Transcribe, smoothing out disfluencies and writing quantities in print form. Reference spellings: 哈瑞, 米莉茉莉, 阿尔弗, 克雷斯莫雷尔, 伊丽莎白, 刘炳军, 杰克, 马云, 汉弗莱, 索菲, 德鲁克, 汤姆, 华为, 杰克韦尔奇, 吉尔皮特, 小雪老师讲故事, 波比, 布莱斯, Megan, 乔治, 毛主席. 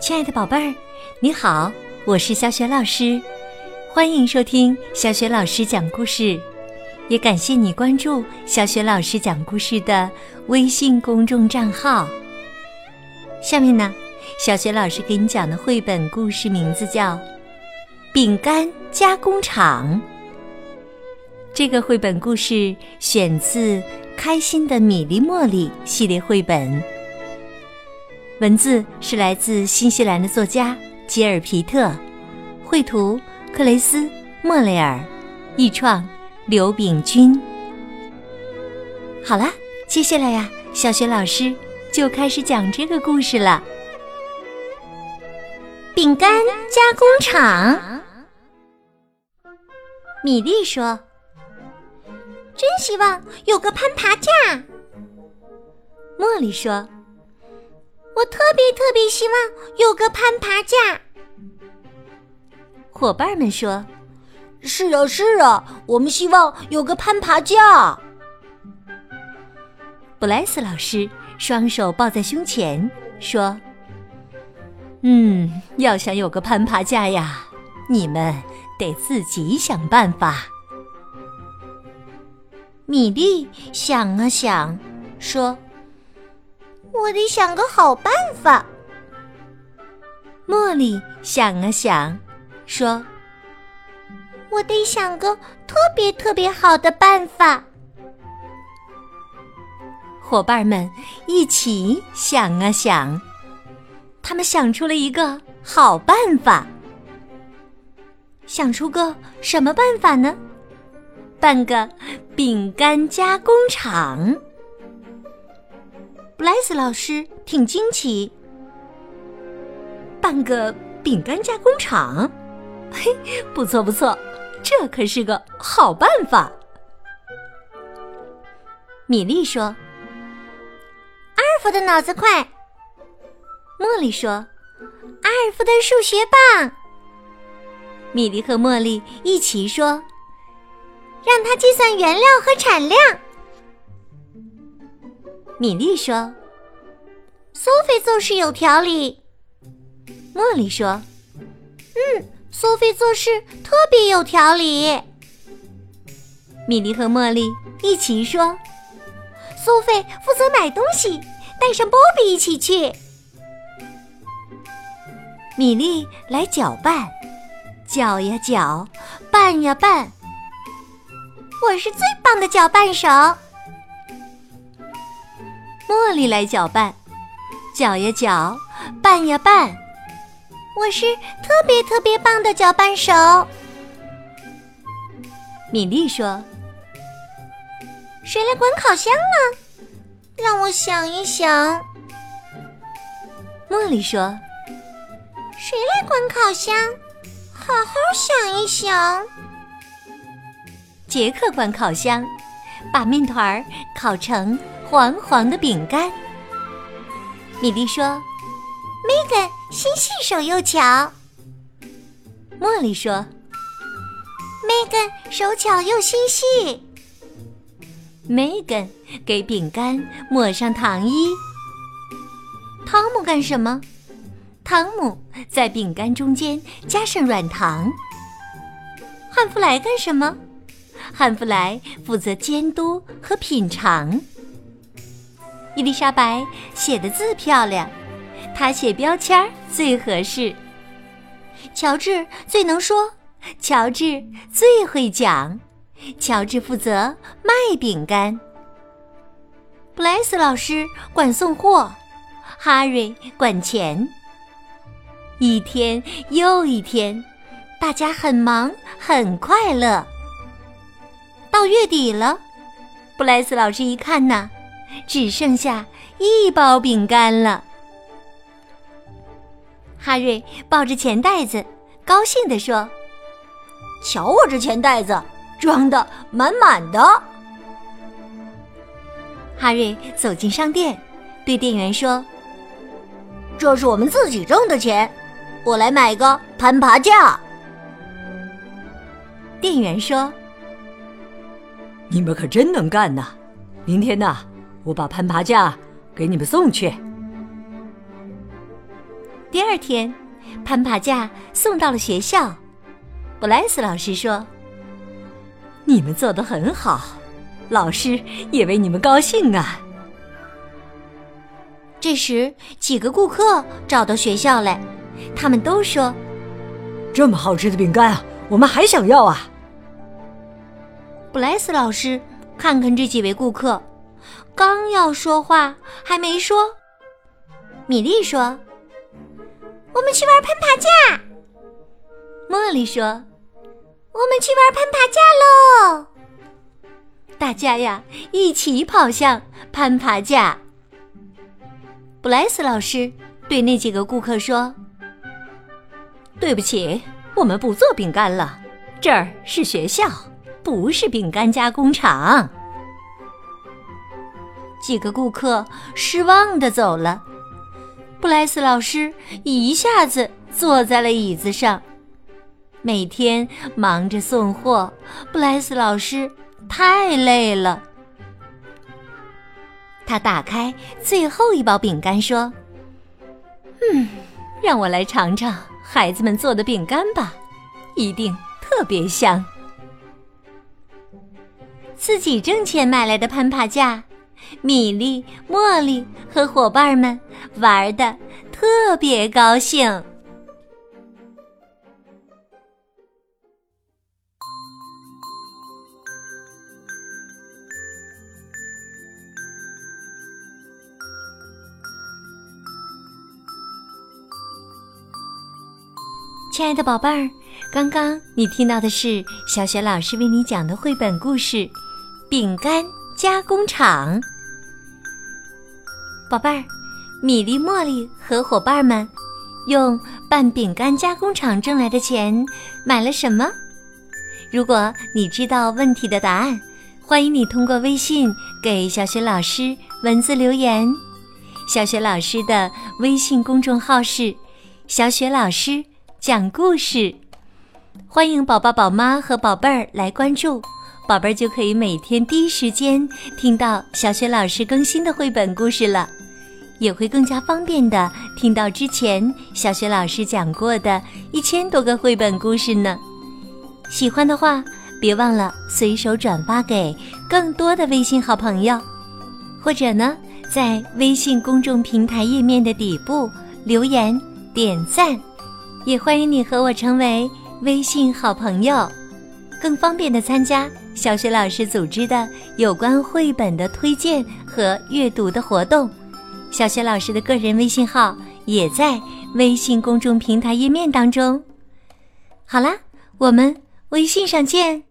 亲爱的宝贝儿，你好，我是小雪老师，欢迎收听小雪老师讲故事，也感谢你关注小雪老师讲故事的微信公众账号。下面呢，小雪老师给你讲的绘本故事名字叫《饼干加工厂》。这个绘本故事选自《开心的米莉茉莉》系列绘本。文字是来自新西兰的作家吉尔皮特，绘图克雷斯莫雷尔，译创刘炳军。好了，接下来呀，小雪老师就开始讲这个故事了。饼干加工厂。米莉说：“真希望有个攀爬架。”茉莉说：“我特别希望有个攀爬架。”伙伴们说：“是啊，我们希望有个攀爬架。”布莱斯老师双手抱在胸前说：“要想有个攀爬架呀，你们得自己想办法。”米莉想啊想说：“我得想个好办法。”茉莉想啊想说：“我得想个特别好的办法。”伙伴们一起想啊想，他们想出了一个好办法。想出个什么办法呢？办个饼干加工厂。布莱斯老师挺惊奇，办个饼干加工厂，嘿，不错，这可是个好办法。米莉说：“阿尔弗的脑子快。”茉莉说：“阿尔弗的数学棒。”米莉和茉莉一起说：“让他计算原料和产量。”米莉说：“索菲做事有条理。”茉莉说：“索菲做事特别有条理。”米莉和茉莉一起说：“索菲负责买东西，带上波比一起去。”米莉来搅拌，搅呀搅，拌呀拌。“我是最棒的搅拌手。”茉莉来搅拌，搅呀搅，拌呀拌。“我是特别棒的搅拌手。”米莉说：“谁来管烤箱呢？让我想一想。”茉莉说：“谁来管烤箱？好好想一想。”杰克管烤箱，把面团烤成黄黄的饼干。米莉说：“ Megan 心细手又巧。”茉莉说：“ Megan 手巧又心细。” Megan 给饼干抹上糖衣。汤姆干什么？汤姆在饼干中间加上软糖。汉弗莱干什么？汉弗莱负责监督和品尝。伊丽莎白写的字漂亮，她写标签最合适。乔治最能说，乔治最会讲，乔治负责卖饼干。布莱斯老师管送货，哈瑞管钱。一天又一天，大家很忙很快乐。到月底了，布莱斯老师一看呐，只剩下一包饼干了。哈瑞抱着钱袋子高兴地说：“瞧我这钱袋子装得满满的。”哈瑞走进商店，对店员说：“这是我们自己挣的钱，我来买个攀爬架。”店员说：“你们可真能干呐，明天呐，我把攀爬架给你们送去。”第二天，攀爬架送到了学校。布莱斯老师说：“你们做得很好，老师也为你们高兴啊。”这时，几个顾客找到学校来，他们都说：“这么好吃的饼干啊，我们还想要啊！”布莱斯老师看看这几位顾客，刚要说话，还没说，米莉说：“我们去玩攀爬架。”茉莉说：“我们去玩攀爬架喽！”大家呀，一起跑向攀爬架。布莱斯老师对那几个顾客说：“对不起，我们不做饼干了，这儿是学校，不是饼干加工厂。”几个顾客失望地走了，布莱斯老师一下子坐在了椅子上。每天忙着送货，布莱斯老师太累了。他打开最后一包饼干说：“让我来尝尝孩子们做的饼干吧，一定特别香。”自己挣钱买来的攀爬架，米莉、茉莉和伙伴们玩得特别高兴。亲爱的宝贝儿，刚刚你听到的是小雪老师为你讲的绘本故事《饼干加工厂》。宝贝儿，米莉、茉莉和伙伴们用办饼干加工厂挣来的钱买了什么？如果你知道问题的答案，欢迎你通过微信给小雪老师文字留言。小雪老师的微信公众号是小雪老师讲故事，欢迎宝爸宝妈和宝贝儿来关注，宝贝儿就可以每天第一时间听到小雪老师更新的绘本故事了，也会更加方便的听到之前小雪老师讲过的1000多个绘本故事呢。喜欢的话，别忘了随手转发给更多的微信好朋友，或者呢，在微信公众平台页面的底部留言点赞。也欢迎你和我成为微信好朋友，更方便地参加小雪老师组织的有关绘本的推荐和阅读的活动。小雪老师的个人微信号也在微信公众平台页面当中。好啦，我们微信上见。